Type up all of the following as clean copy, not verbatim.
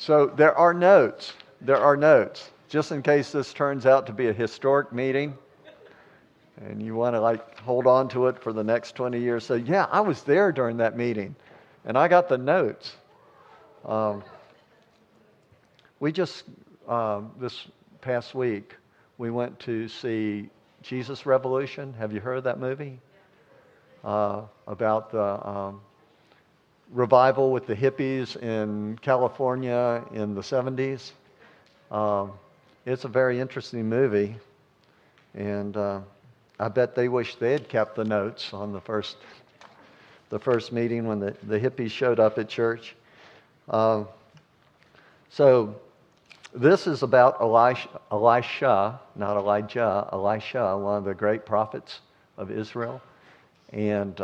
So there are notes. There are notes. Just in case this turns out to be a historic meeting and you want to like hold on to it for the next 20 years. So yeah, I was there during that meeting and I got the notes. We just, this past week, we went to see Jesus Revolution. Have you heard of that movie? About the revival with the hippies in California in the 70s. It's a very interesting movie. And I bet they wish they had kept the notes on the first meeting when the hippies showed up at church. So this is about Elisha, not Elijah, Elisha, one of the great prophets of Israel. And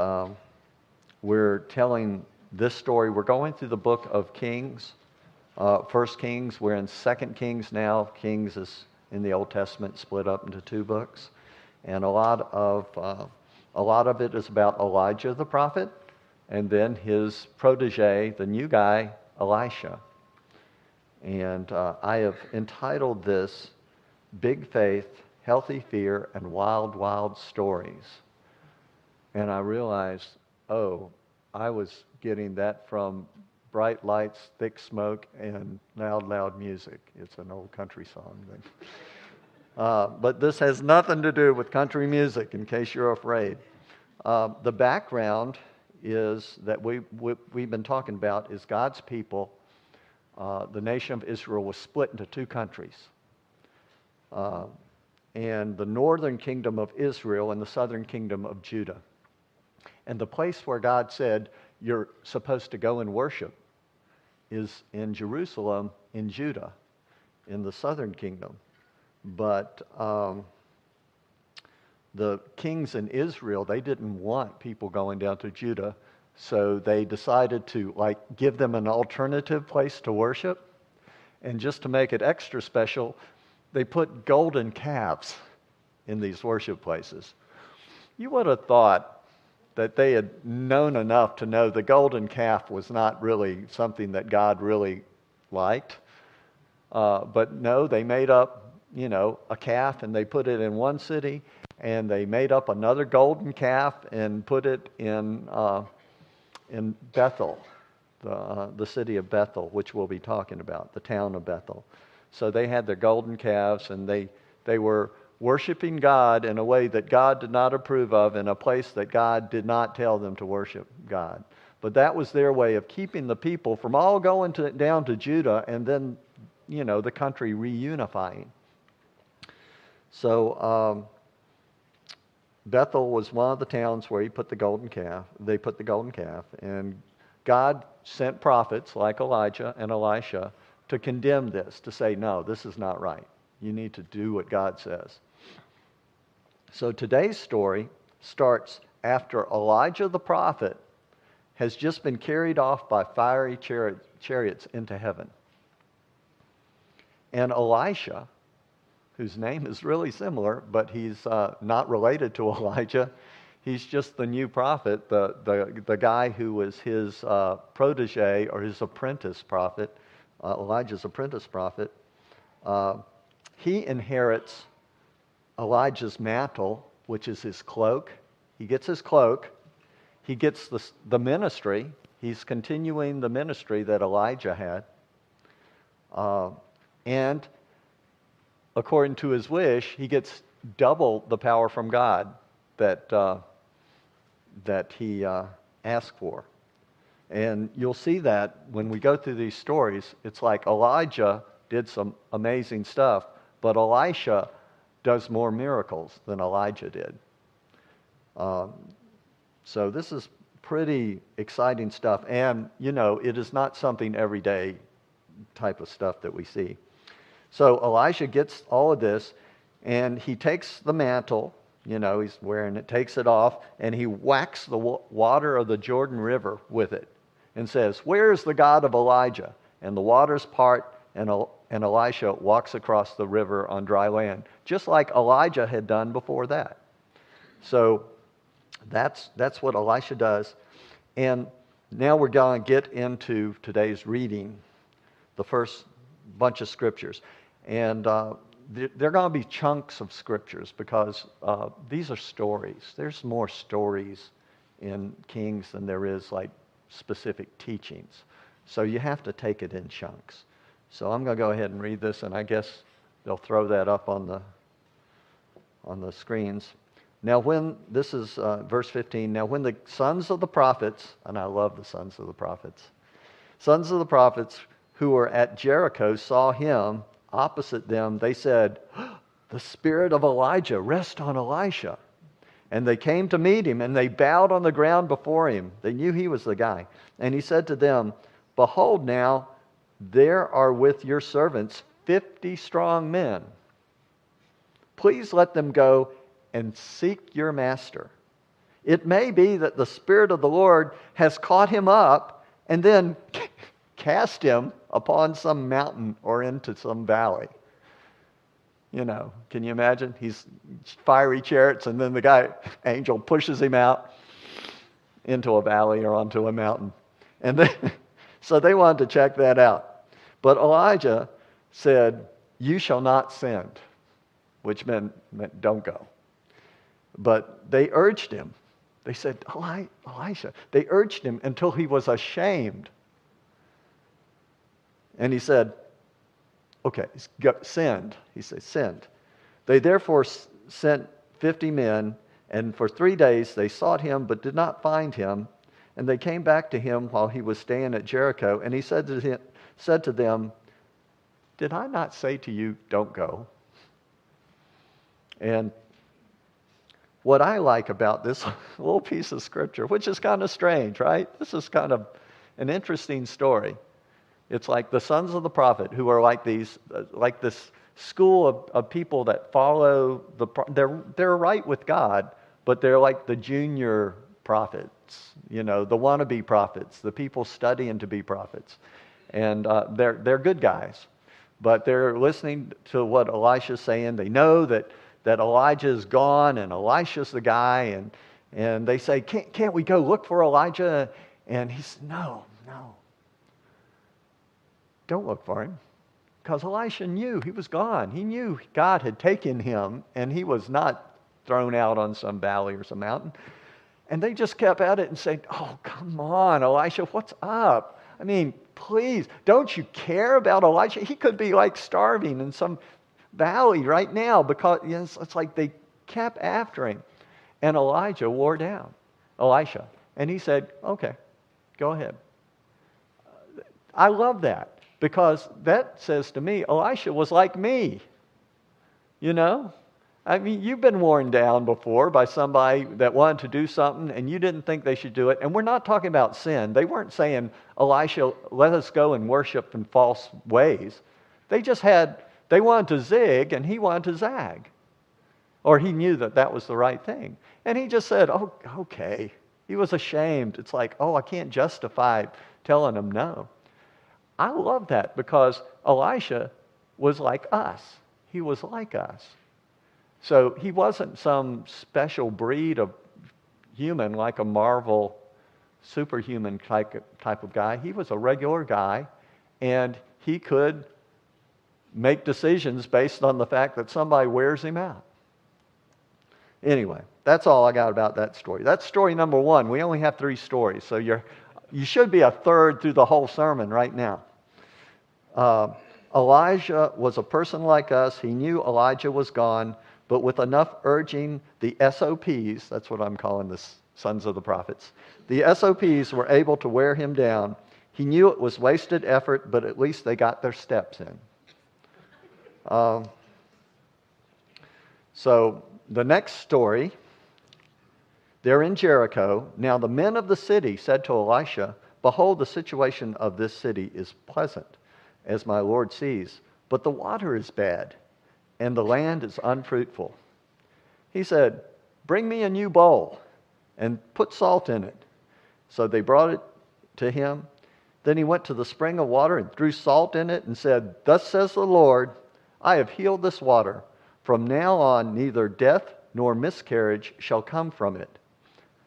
we're telling this story. We're going through the book of Kings, 1 Kings. We're in 2 Kings now. Kings is in the Old Testament split up into two books. And a lot of it is about Elijah the prophet and then his protege, the new guy, Elisha. And I have entitled this Big Faith, Healthy Fear, and Wild, Wild Stories. And I realized, oh, I was getting that from bright lights, thick smoke, and loud, loud music. It's an old country song. But this has nothing to do with country music, in case you're afraid. The background is that we've been talking about is God's people. The nation of Israel was split into two countries. And the northern kingdom of Israel and the southern kingdom of Judah. And the place where God said you're supposed to go and worship is in Jerusalem, in Judah, in the southern kingdom. But the kings in Israel, they didn't want people going down to Judah. So they decided to like give them an alternative place to worship. And just to make it extra special, they put golden calves in these worship places. You would have thought that they had known enough to know the golden calf was not really something that God really liked. But no, they made up, a calf and they put it in one city. And they made up another golden calf and put it in Bethel, the city of Bethel, which we'll be talking about, the town of Bethel. So they had their golden calves, and they were worshiping God in a way that God did not approve of, in a place that God did not tell them to worship God. But that was their way of keeping the people from all going down to Judah, and then, the country reunifying. So Bethel was one of the towns where they put the golden calf, and God sent prophets like Elijah and Elisha to condemn this, to say, no, this is not right. You need to do what God says. So today's story starts after Elijah the prophet has just been carried off by fiery chariots into heaven. And Elisha, whose name is really similar, but he's not related to Elijah. He's just the new prophet, the guy who was his protege or his apprentice prophet, Elijah's apprentice prophet. He inherits Elijah's mantle, which is his cloak. He gets his cloak. He gets the ministry. He's continuing the ministry that Elijah had. And according to his wish, he gets double the power from God that he asked for. And you'll see that when we go through these stories, it's like Elijah did some amazing stuff, but Elisha does more miracles than Elijah did. So this is pretty exciting stuff. And, it is not something everyday type of stuff that we see. So Elisha gets all of this, and he takes the mantle, he's wearing it, takes it off, and he whacks the water of the Jordan River with it and says, "Where's the God of Elijah?" And the waters part, and Elisha walks across the river on dry land, just like Elijah had done before that. So that's what Elisha does. And now we're going to get into today's reading. the first bunch of scriptures. And they're going to be chunks of scriptures because these are stories. There's more stories in Kings than there is like specific teachings. So you have to take it in chunks. So I'm going to go ahead and read this, and I guess they'll throw that up on the screens. Now when, this is verse 15, now when the sons of the prophets, and I love the sons of the prophets who were at Jericho saw him opposite them, they said, "The spirit of Elijah rest on Elisha." And they came to meet him, and they bowed on the ground before him. They knew he was the guy. And he said to them, "Behold now, there are with your servants 50 strong men. Please let them go and seek your master. It may be that the Spirit of the Lord has caught him up and then cast him upon some mountain or into some valley." You know, can you imagine? He's fiery chariots, and then the angel pushes him out into a valley or onto a mountain. And then, so they wanted to check that out. But Elijah said, "You shall not send," which meant don't go. But they urged him. They said, "Elisha." They urged him until he was ashamed. And he said, "Okay, send." He said, "Send." They therefore sent 50 men, and for 3 days they sought him but did not find him. And they came back to him while he was staying at Jericho. And he said to them, "Did I not say to you, don't go?" And what I like about this little piece of scripture, which is kind of strange, right? This is kind of an interesting story. It's like the sons of the prophet who are like this school of people that follow they're right with God, but they're like the junior prophets, you know, the wannabe prophets, the people studying to be prophets, and they're good guys, but they're listening to what Elisha's saying. They know that Elijah's gone and Elisha's the guy, and they say, "Can't we go look for Elijah?" And he said, "No. Don't look for him," because Elisha knew he was gone. He knew God had taken him, and he was not thrown out on some valley or some mountain. And they just kept at it and said, "Oh, come on, Elisha, what's up? I mean, please, don't you care about Elisha? He could be like starving in some valley right now," because it's like they kept after him. And Elijah wore down Elisha, and he said, "Okay, go ahead." I love that. Because that says to me, Elisha was like me, you know? I mean, you've been worn down before by somebody that wanted to do something and you didn't think they should do it. And we're not talking about sin. They weren't saying, "Elisha, let us go and worship in false ways." They wanted to zig and he wanted to zag. Or he knew that that was the right thing. And he just said, "Oh, okay." He was ashamed. It's like, "Oh, I can't justify telling him no." I love that because Elisha was like us. He was like us. So he wasn't some special breed of human, like a Marvel superhuman type of guy. He was a regular guy, and he could make decisions based on the fact that somebody wears him out. Anyway, that's all I got about that story. That's story number one. We only have 3 stories, so you should be a third through the whole sermon right now. Elijah was a person like us. He knew Elijah was gone, but with enough urging, the SOPs, that's what I'm calling the sons of the prophets, the SOPs were able to wear him down. He knew it was wasted effort, but at least they got their steps in. So the next story, they're in Jericho. Now the men of the city said to Elisha, "Behold, the situation of this city is pleasant, as my Lord sees, but the water is bad, and the land is unfruitful." He said, "Bring me a new bowl, and put salt in it." So they brought it to him. Then he went to the spring of water and threw salt in it and said, "Thus says the Lord, I have healed this water. From now on neither death nor miscarriage shall come from it."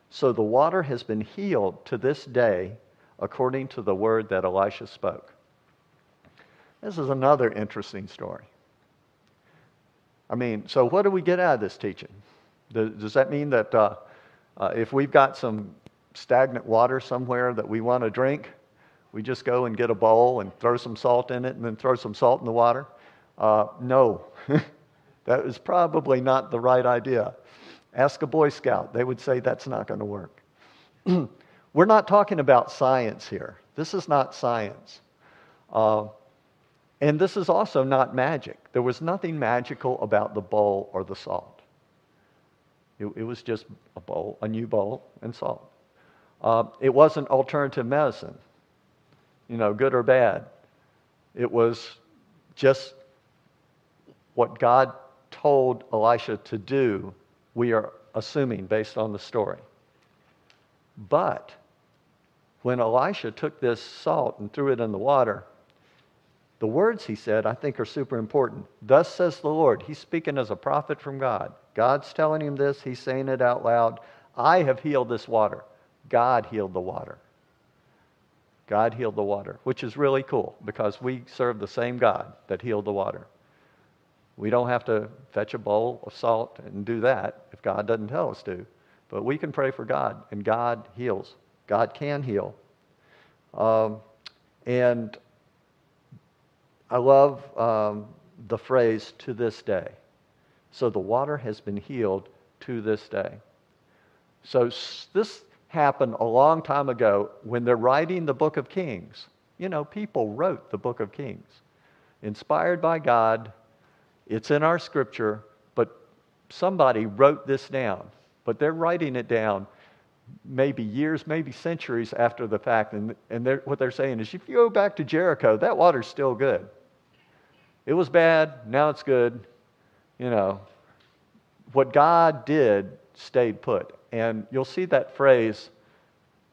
So the water has been healed to this day, according to the word that Elisha spoke. This is another interesting story. I mean, so what do we get out of this teaching? Does that mean that if we've got some stagnant water somewhere that we want to drink, we just go and get a bowl and throw some salt in it and then throw some salt in the water? No. That is probably not the right idea. Ask a Boy Scout. They would say that's not going to work. We're not talking about science here. This is not science. And this is also not magic. There was nothing magical about the bowl or the salt. It was just a bowl, a new bowl, and salt. It wasn't alternative medicine, good or bad. It was just what God told Elisha to do, we are assuming based on the story. But when Elisha took this salt and threw it in the water, the words he said, I think, are super important. Thus says the Lord. He's speaking as a prophet from God. God's telling him this. He's saying it out loud. I have healed this water. God healed the water. God healed the water, which is really cool because we serve the same God that healed the water. We don't have to fetch a bowl of salt and do that if God doesn't tell us to. But we can pray for God, and God heals. God can heal. And I love the phrase, to this day. So the water has been healed to this day. So this happened a long time ago when they're writing the book of Kings. People wrote the book of Kings. Inspired by God, it's in our scripture, but somebody wrote this down. But they're writing it down maybe years, maybe centuries after the fact. And what they're saying is, if you go back to Jericho, that water's still good. It was bad, now it's good. What God did stayed put. And you'll see that phrase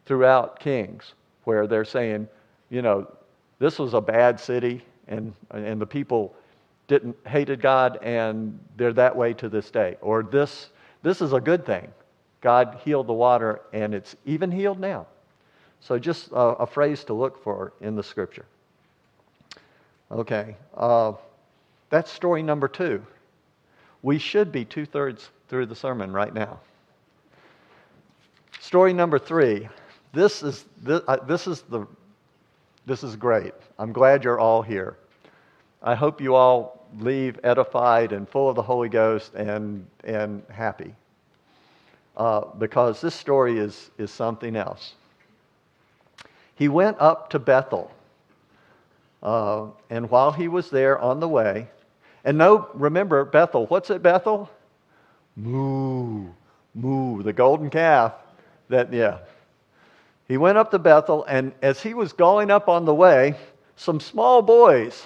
throughout Kings where they're saying, this was a bad city and the people hated God and they're that way to this day. Or this is a good thing. God healed the water, and it's even healed now. So just a phrase to look for in the scripture. Okay, that's story number 2. We should be 2/3 through the sermon right now. Story number 3. This is great. I'm glad you're all here. I hope you all leave edified and full of the Holy Ghost and happy. Because this story is something else. He went up to Bethel. And while he was there on the way, remember Bethel, what's at Bethel? Moo, the golden calf. He went up to Bethel, and as he was going up on the way, some small boys,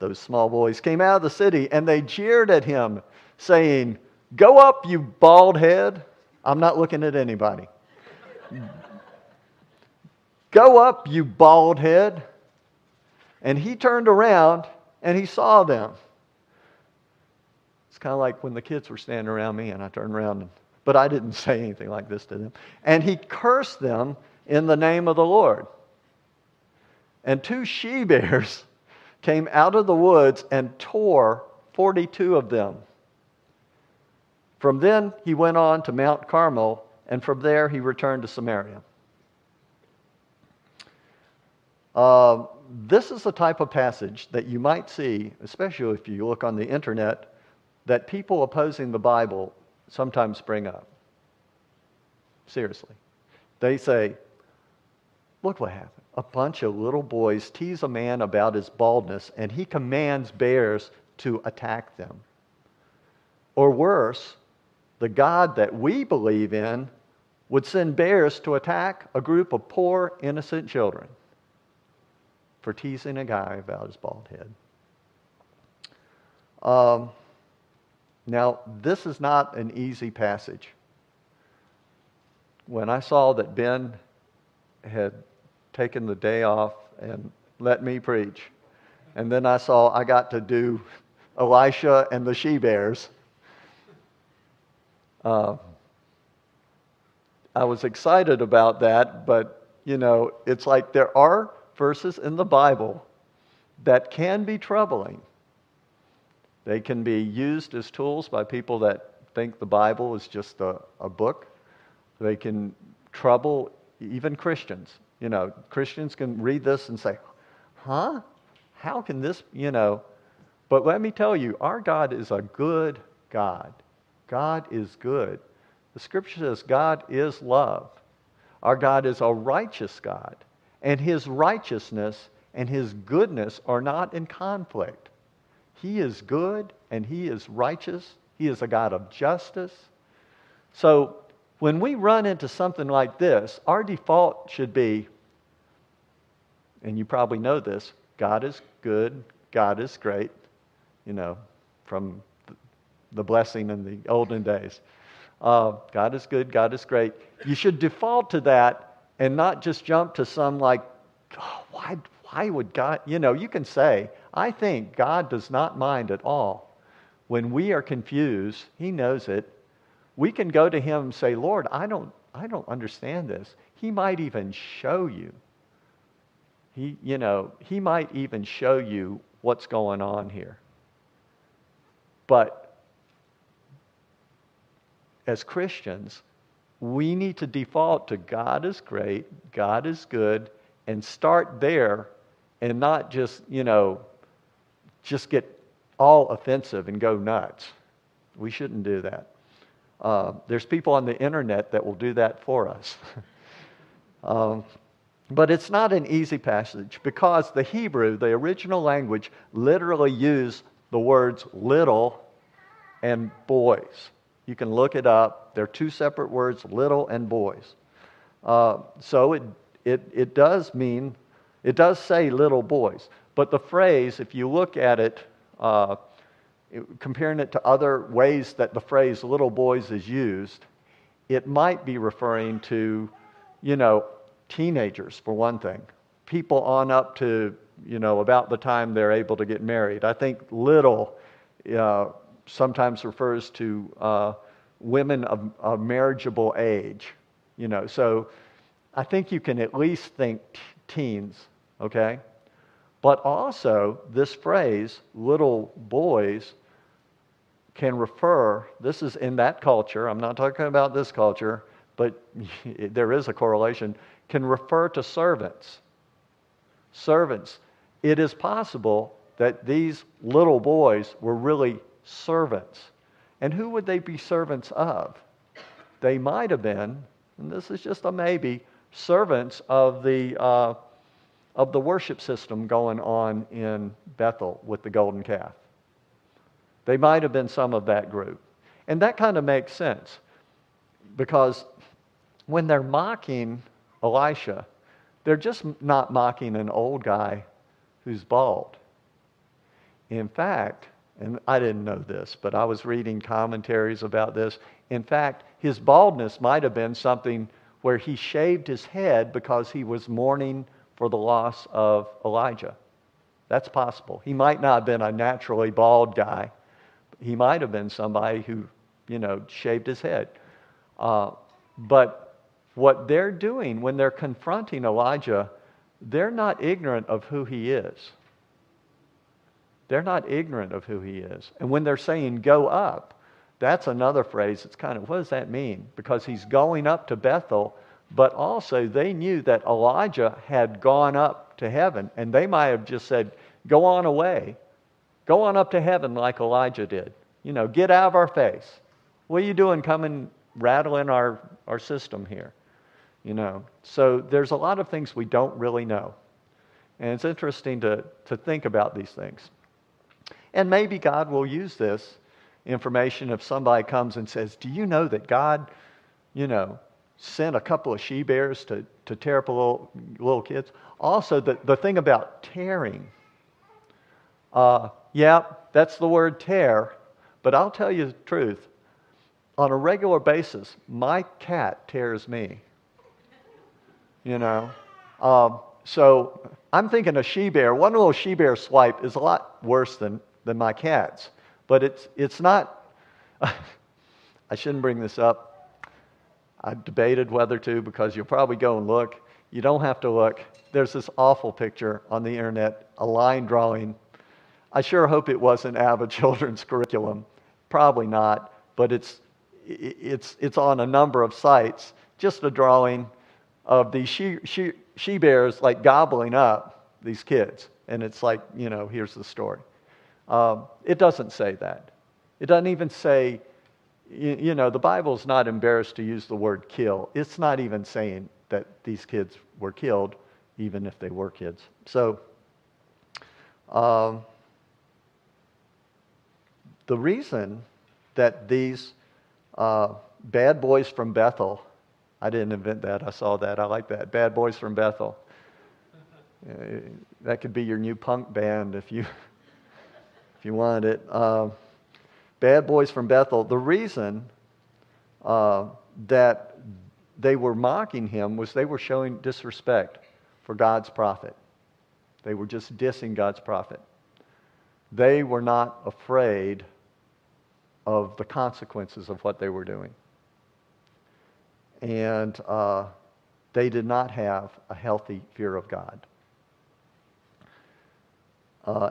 those small boys came out of the city and they jeered at him, saying, "Go up, you bald head." I'm not looking at anybody. "Go up, you bald head." And he turned around and he saw them. It's kind of like when the kids were standing around me and I turned around, but I didn't say anything like this to them. And he cursed them in the name of the Lord. And 2 she-bears came out of the woods and tore 42 of them. From then, he went on to Mount Carmel, and from there he returned to Samaria. This is the type of passage that you might see, especially if you look on the internet, that people opposing the Bible sometimes bring up. Seriously. They say, look what happened. A bunch of little boys tease a man about his baldness, and he commands bears to attack them. Or worse, the God that we believe in would send bears to attack a group of poor, innocent children for teasing a guy about his bald head. Now, this is not an easy passage. When I saw that Ben had taken the day off and let me preach, and then I saw I got to do Elisha and the she-bears, I was excited about that, but it's like there are verses in the Bible that can be troubling. They can be used as tools by people that think the Bible is just a book. They can trouble even Christians. You know, Christians can read this and say, huh? How can this, you know? But let me tell you, our God is a good God. God is good. The Scripture says God is love. Our God is a righteous God. And His righteousness and His goodness are not in conflict. He is good and He is righteous. He is a God of justice. So when we run into something like this, our default should be, and you probably know this, God is good, God is great, you know, from the blessing in the olden days. God is good, God is great. You should default to that and not just jump to some like, oh, why would God, you know, you can say, I think God does not mind at all. When we are confused, He knows it. We can go to Him and say, Lord, I don't understand this. He might even show you. He might even show you what's going on here. But as Christians, we need to default to God is great, God is good, and start there and not just, you know, just get all offensive and go nuts. We shouldn't do that. There's people on the internet that will do that for us. But it's not an easy passage because the Hebrew, the original language, literally used the words little and boys. You can look it up. They're two separate words, little and boys. So it does mean, it does say little boys. But the phrase, if you look at it, comparing it to other ways that the phrase little boys is used, it might be referring to, you know, teenagers, for one thing. People on up to, you know, about the time they're able to get married. I think little sometimes refers to women of marriageable age, you know. So I think you can at least think teens, okay? But also, this phrase, little boys, can refer, this is in that culture, I'm not talking about this culture, but there is a correlation, can refer to servants. Servants. It is possible that these little boys were really servants. And who would they be servants of? They might have been, and this is just a maybe, servants of the worship system going on in Bethel with the golden calf. They might have been some of that group. And that kind of makes sense because when they're mocking Elisha, they're just not mocking an old guy who's bald. In fact, and I didn't know this, but I was reading commentaries about this. In fact, his baldness might have been something where he shaved his head because he was mourning for the loss of Elijah. That's possible. He might not have been a naturally bald guy. He might have been somebody who, you know, shaved his head. But what they're doing when they're confronting Elijah, they're not ignorant of who he is. They're not ignorant of who he is. And when they're saying, go up, that's another phrase. It's kind of, what does that mean? Because he's going up to Bethel, but also they knew that Elijah had gone up to heaven. And they might have just said, go on away. Go on up to heaven like Elijah did. You know, get out of our face. What are you doing coming, rattling our system here? You know, so there's a lot of things we don't really know. And it's interesting to think about these things. And maybe God will use this information if somebody comes and says, do you know that God, you know, sent a couple of she-bears to tear up little kids? Also, the thing about tearing. Yeah, that's the word tear. But I'll tell you the truth. On a regular basis, my cat tears me. You know, so I'm thinking a she-bear. One little she-bear swipe is a lot worse than my cat's. But it's not, I shouldn't bring this up. I debated whether to because you'll probably go and look. You don't have to look. There's this awful picture on the internet, a line drawing. I sure hope it wasn't out of a children's curriculum. Probably not, but it's on a number of sites. Just a drawing of these she bears like gobbling up these kids. And it's like, you know, here's the story. It doesn't say that. It doesn't even say, you know, the Bible's not embarrassed to use the word kill. It's not even saying that these kids were killed, even if they were kids. So the reason that these bad boys from Bethel, I didn't invent that, I saw that, I like that, bad boys from Bethel. That could be your new punk band if you wanted it. Bad boys from Bethel. The reason that they were mocking him was they were showing disrespect for God's prophet. They were just dissing God's prophet. They were not afraid of the consequences of what they were doing. And they did not have a healthy fear of God.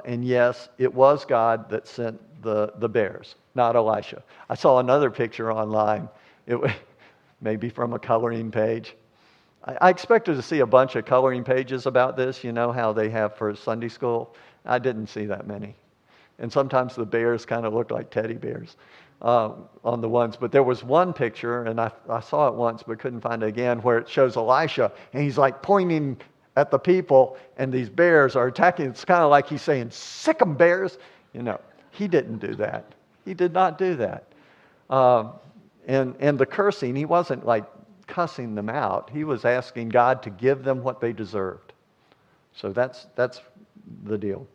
And yes, it was God that sent the bears, not Elisha. I saw another picture online, it maybe from a coloring page. I expected to see a bunch of coloring pages about this, you know, how they have for Sunday school. I didn't see that many. And sometimes the bears kind of looked like teddy bears on the ones. But there was one picture, and I saw it once but couldn't find it again, where it shows Elisha, and he's like pointing at the people, and these bears are attacking. It's kind of like he's saying, "Sick 'em, bears!" You know, he didn't do that. He did not do that. And the cursing, he wasn't like cussing them out. He was asking God to give them what they deserved. So that's the deal.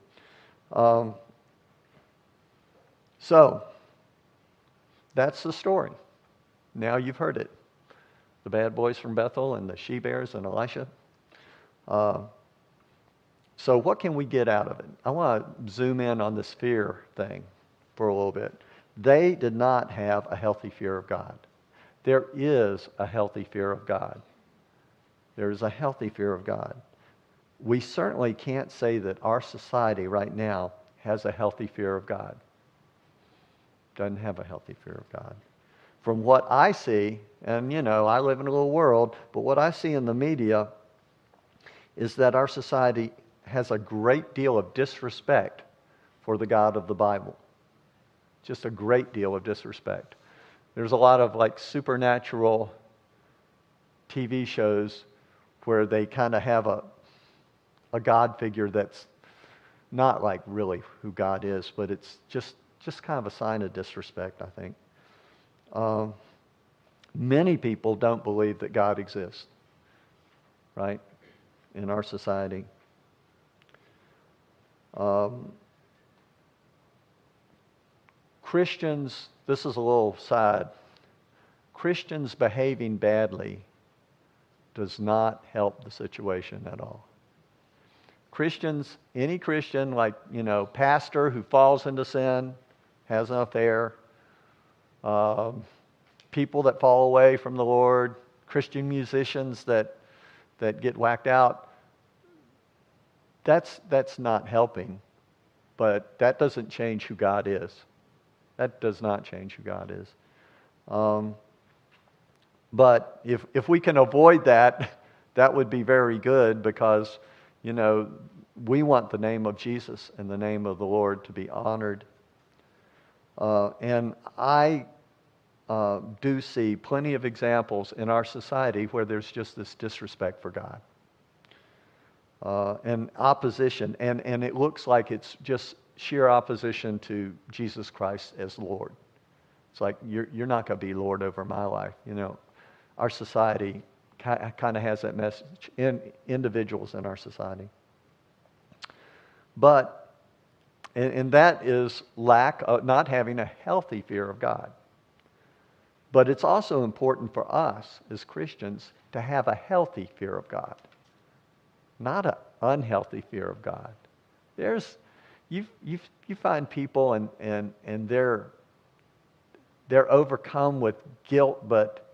So that's the story. Now you've heard it. The bad boys from Bethel and the she-bears and Elisha. So what can we get out of it? I want to zoom in on this fear thing for a little bit. They did not have a healthy fear of God. There is a healthy fear of God. There is a healthy fear of God. We certainly can't say that our society right now has a healthy fear of God. Doesn't have a healthy fear of God. From what I see, and you know, I live in a little world, but what I see in the media is that our society has a great deal of disrespect for the God of the Bible. Just a great deal of disrespect. There's a lot of like supernatural TV shows where they kind of have a God figure that's not like really who God is, but it's just kind of a sign of disrespect, I think. Many people don't believe that God exists, right, in our society. Christians, this is a little side, Christians behaving badly does not help the situation at all. Christians, any Christian, like, you know, pastor who falls into sin, has an affair, people that fall away from the Lord, Christian musicians that get whacked out, that's not helping. But that doesn't change who God is. That does not change who God is. But if we can avoid that, that would be very good, because, you know, we want the name of Jesus and the name of the Lord to be honored. And I do see plenty of examples in our society where there's just this disrespect for God and opposition. And it looks like it's just sheer opposition to Jesus Christ as Lord. It's like, you're not going to be Lord over my life. You know, our society kind of has that message in individuals in our society. But, and that is lack of not having a healthy fear of God. But it's also important for us as Christians to have a healthy fear of God, not an unhealthy fear of God. There's you find people and they're overcome with guilt, but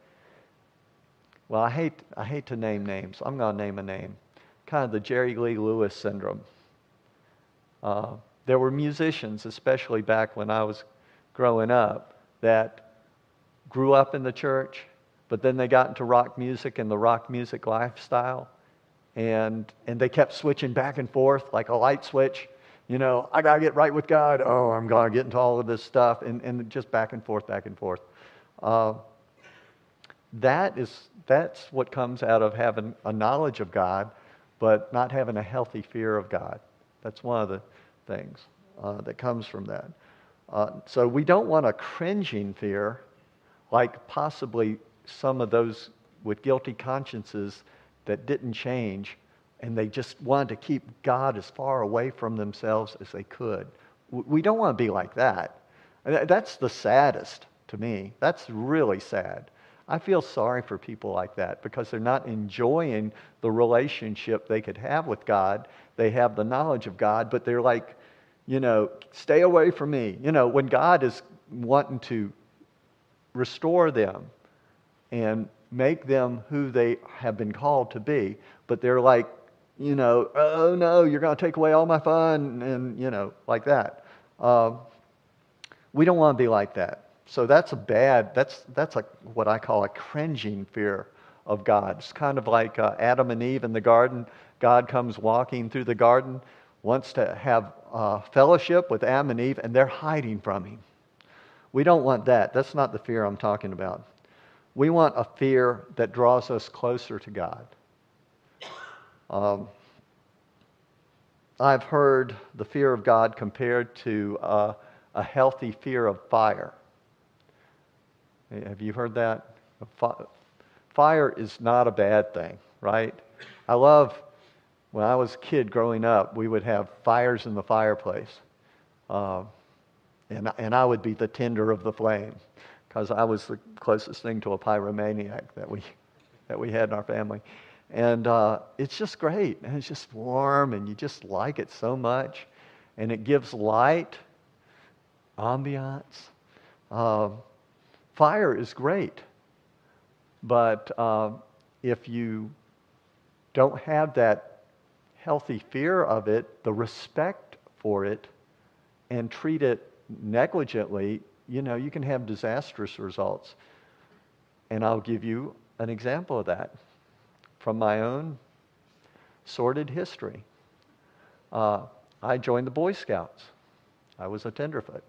Well, I hate to name names. I'm going to name a name. Kind of the Jerry Lee Lewis syndrome. There were musicians, especially back when I was growing up, that grew up in the church, but then they got into rock music and the rock music lifestyle. And they kept switching back and forth like a light switch. You know, I got to get right with God. Oh, I'm going to get into all of this stuff. And just back and forth. That's what comes out of having a knowledge of God, but not having a healthy fear of God. That's one of the things that comes from that. So we don't want a cringing fear like possibly some of those with guilty consciences that didn't change, and they just wanted to keep God as far away from themselves as they could. We don't want to be like that. That's the saddest to me. That's really sad. I feel sorry for people like that because they're not enjoying the relationship they could have with God. They have the knowledge of God, but they're like, you know, stay away from me. You know, when God is wanting to restore them and make them who they have been called to be, but they're like, you know, oh no, you're going to take away all my fun, and you know, like that. We don't want to be like that. So that's a bad, that's like what I call a cringing fear of God. It's kind of like Adam and Eve in the garden. God comes walking through the garden, wants to have fellowship with Adam and Eve, and they're hiding from him. We don't want that. That's not the fear I'm talking about. We want a fear that draws us closer to God. I've heard the fear of God compared to a healthy fear of fire. Have you heard that? Fire is not a bad thing, right? I love, when I was a kid growing up, we would have fires in the fireplace. And I would be the tinder of the flame because I was the closest thing to a pyromaniac that we had in our family. And it's just great. And it's just warm, and you just like it so much. And it gives light, ambiance. Fire is great, but if you don't have that healthy fear of it, the respect for it, and treat it negligently, you know, you can have disastrous results. And I'll give you an example of that from my own sordid history. I joined the Boy Scouts. I was a tenderfoot.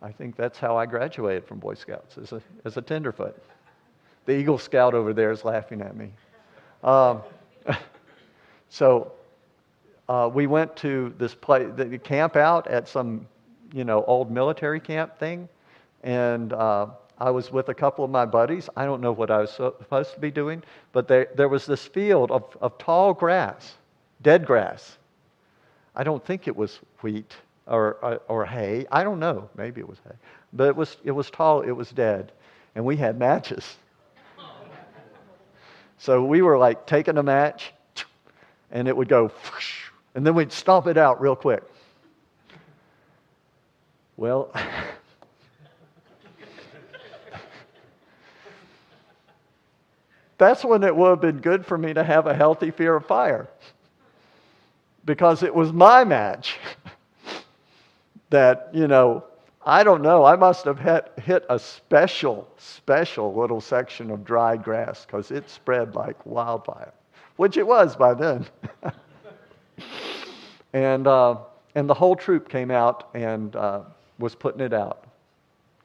I think that's how I graduated from Boy Scouts, as a tenderfoot. The Eagle Scout over there is laughing at me. So we went to this place, the camp out at some, you know, old military camp thing, and I was with a couple of my buddies. I don't know what I was supposed to be doing, but there was this field of tall grass, dead grass. I don't think it was wheat. Or hay. I don't know. Maybe it was hay. But it was tall. It was dead. And we had matches. So we were like taking a match, and it would go, and then we'd stomp it out real quick. Well, that's when it would have been good for me to have a healthy fear of fire. Because it was my match. That, you know, I don't know. I must have hit a special little section of dried grass because it spread like wildfire, which it was by then. And the whole troop came out and was putting it out,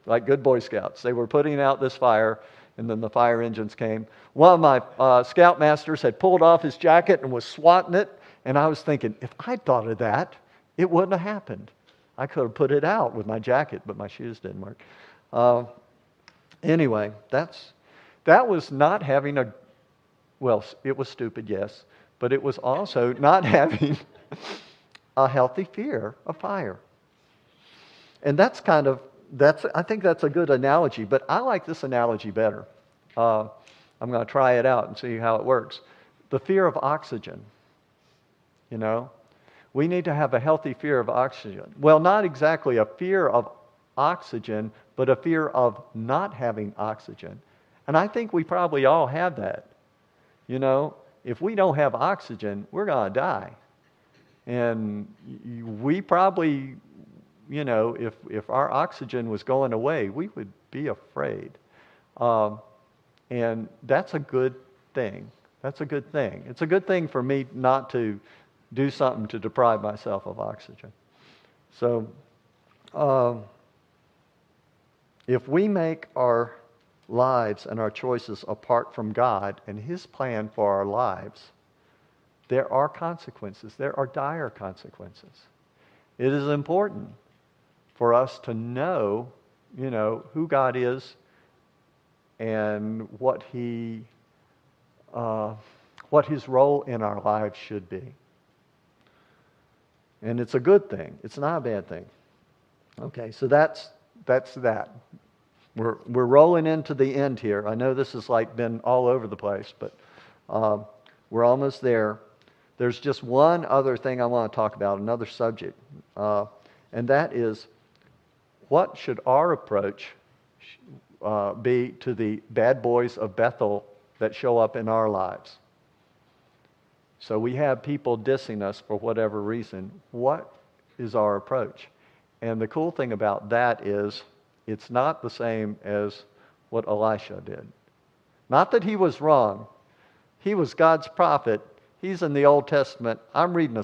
like good Boy Scouts. They were putting out this fire, and then the fire engines came. One of my scoutmasters had pulled off his jacket and was swatting it, and I was thinking, if I thought of that, it wouldn't have happened. I could have put it out with my jacket, but my shoes didn't work. Anyway, that was not having a... Well, it was stupid, yes, but it was also not having a healthy fear of fire. And that's kind of... I think that's a good analogy, but I like this analogy better. I'm going to try it out and see how it works. The fear of oxygen, you know? We need to have a healthy fear of oxygen. Well, not exactly a fear of oxygen, but a fear of not having oxygen. And I think we probably all have that. You know, if we don't have oxygen, we're going to die. And we probably, you know, if our oxygen was going away, we would be afraid. And that's a good thing. That's a good thing. It's a good thing for me not to do something to deprive myself of oxygen. So if we make our lives and our choices apart from God and His plan for our lives, there are consequences. There are dire consequences. It is important for us to know, you know, who God is and what His role in our lives should be. And it's a good thing. It's not a bad thing. Okay, so that's that. We're rolling into the end here. I know this has like been all over the place, but we're almost there. There's just one other thing I want to talk about, another subject, and that is, what should our approach be to the bad boys of Bethel that show up in our lives? So we have people dissing us for whatever reason. What is our approach? And the cool thing about that is, it's not the same as what Elisha did. Not that he was wrong. He was God's prophet. He's in the Old Testament. I'm reading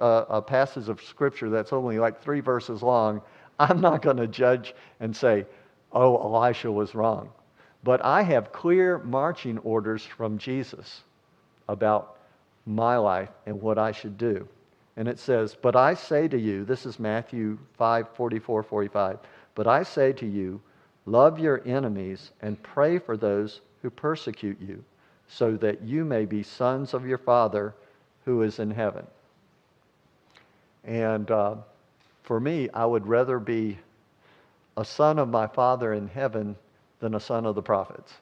a passage of Scripture that's only like 3 verses long. I'm not going to judge and say, oh, Elisha was wrong. But I have clear marching orders from Jesus about my life and what I should do. And it says, but I say to you, this is Matthew 5:44-45, but I say to you, love your enemies and pray for those who persecute you, so that you may be sons of your Father who is in heaven. And for me, I would rather be a son of my Father in heaven than a son of the prophets.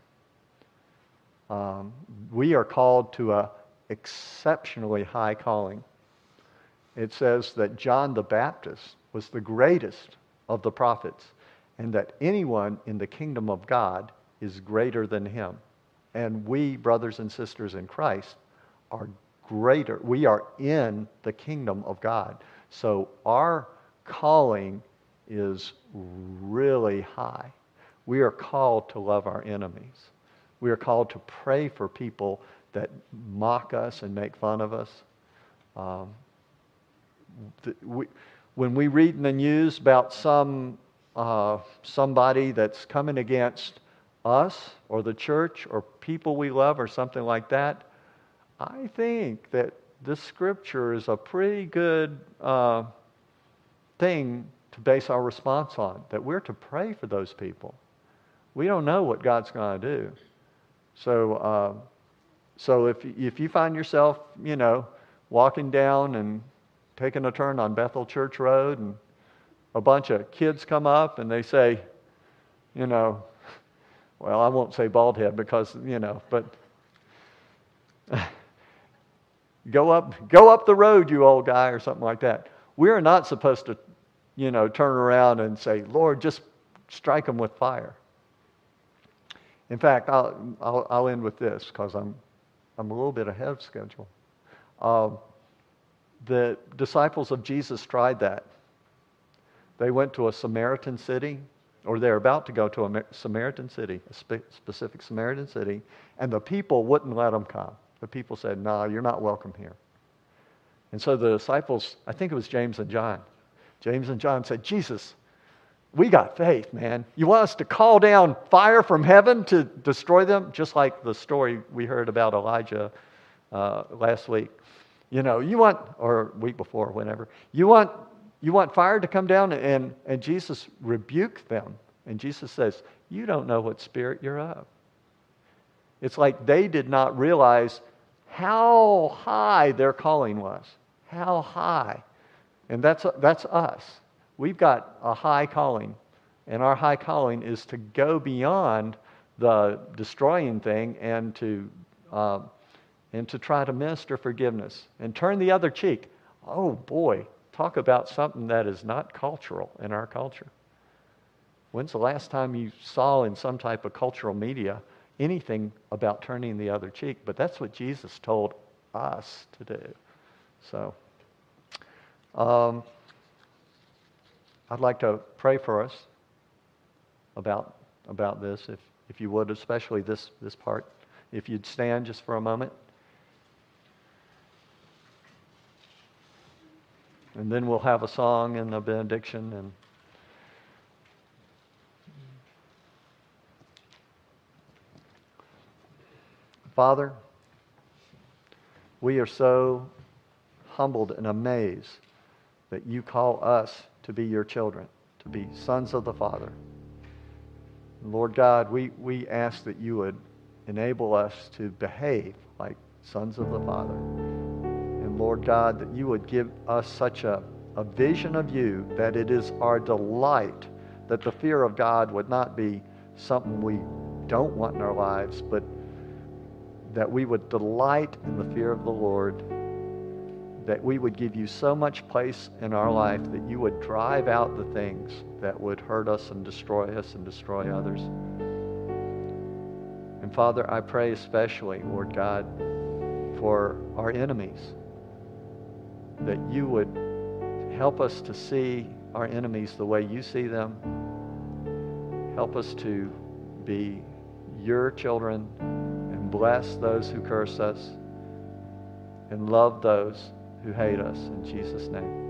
We are called to an exceptionally high calling. It says that John the Baptist was the greatest of the prophets, and that anyone in the kingdom of God is greater than him. And we, brothers and sisters in Christ, are greater. We are in the kingdom of God. So our calling is really high. We are called to love our enemies. We are called to pray for people that mock us and make fun of us. When we read in the news about somebody that's coming against us or the church or people we love or something like that, I think that this Scripture is a pretty good thing to base our response on, that we're to pray for those people. We don't know what God's going to do. So if you find yourself, you know, walking down and taking a turn on Bethel Church Road and a bunch of kids come up and they say, you know, well, I won't say bald head because, you know, but go up the road, you old guy, or something like that. We are not supposed to, you know, turn around and say, Lord, just strike them with fire. In fact, I'll end with this because I'm a little bit ahead of schedule. The disciples of Jesus tried that. They went to a Samaritan city, or they're about to go to a Samaritan city, a specific Samaritan city, and the people wouldn't let them come. The people said, no, you're not welcome here. And so the disciples, I think it was James and John said, Jesus, we got faith, man. You want us to call down fire from heaven to destroy them? Just like the story we heard about Elijah last week. You know, or week before, whenever. You want fire to come down? And Jesus rebuked them. And Jesus says, you don't know what spirit you're of. It's like they did not realize how high their calling was. How high. And that's us. We've got a high calling. And our high calling is to go beyond the destroying thing and to try to minister forgiveness. And turn the other cheek. Oh, boy. Talk about something that is not cultural in our culture. When's the last time you saw in some type of cultural media, anything about turning the other cheek, but that's what Jesus told us to do. So I'd like to pray for us about this, if you would, especially this part. If you'd stand just for a moment. And then we'll have a song and a benediction. And Father, we are so humbled and amazed that you call us to be your children, to be sons of the Father. Lord God, we ask that you would enable us to behave like sons of the Father. And Lord God, that you would give us such a vision of you that it is our delight, that the fear of God would not be something we don't want in our lives, but that we would delight in the fear of the Lord, that we would give you so much place in our life that you would drive out the things that would hurt us and destroy others. And Father, I pray especially, Lord God, for our enemies, that you would help us to see our enemies the way you see them. Help us to be your children and bless those who curse us and love those who hate us, in Jesus' name.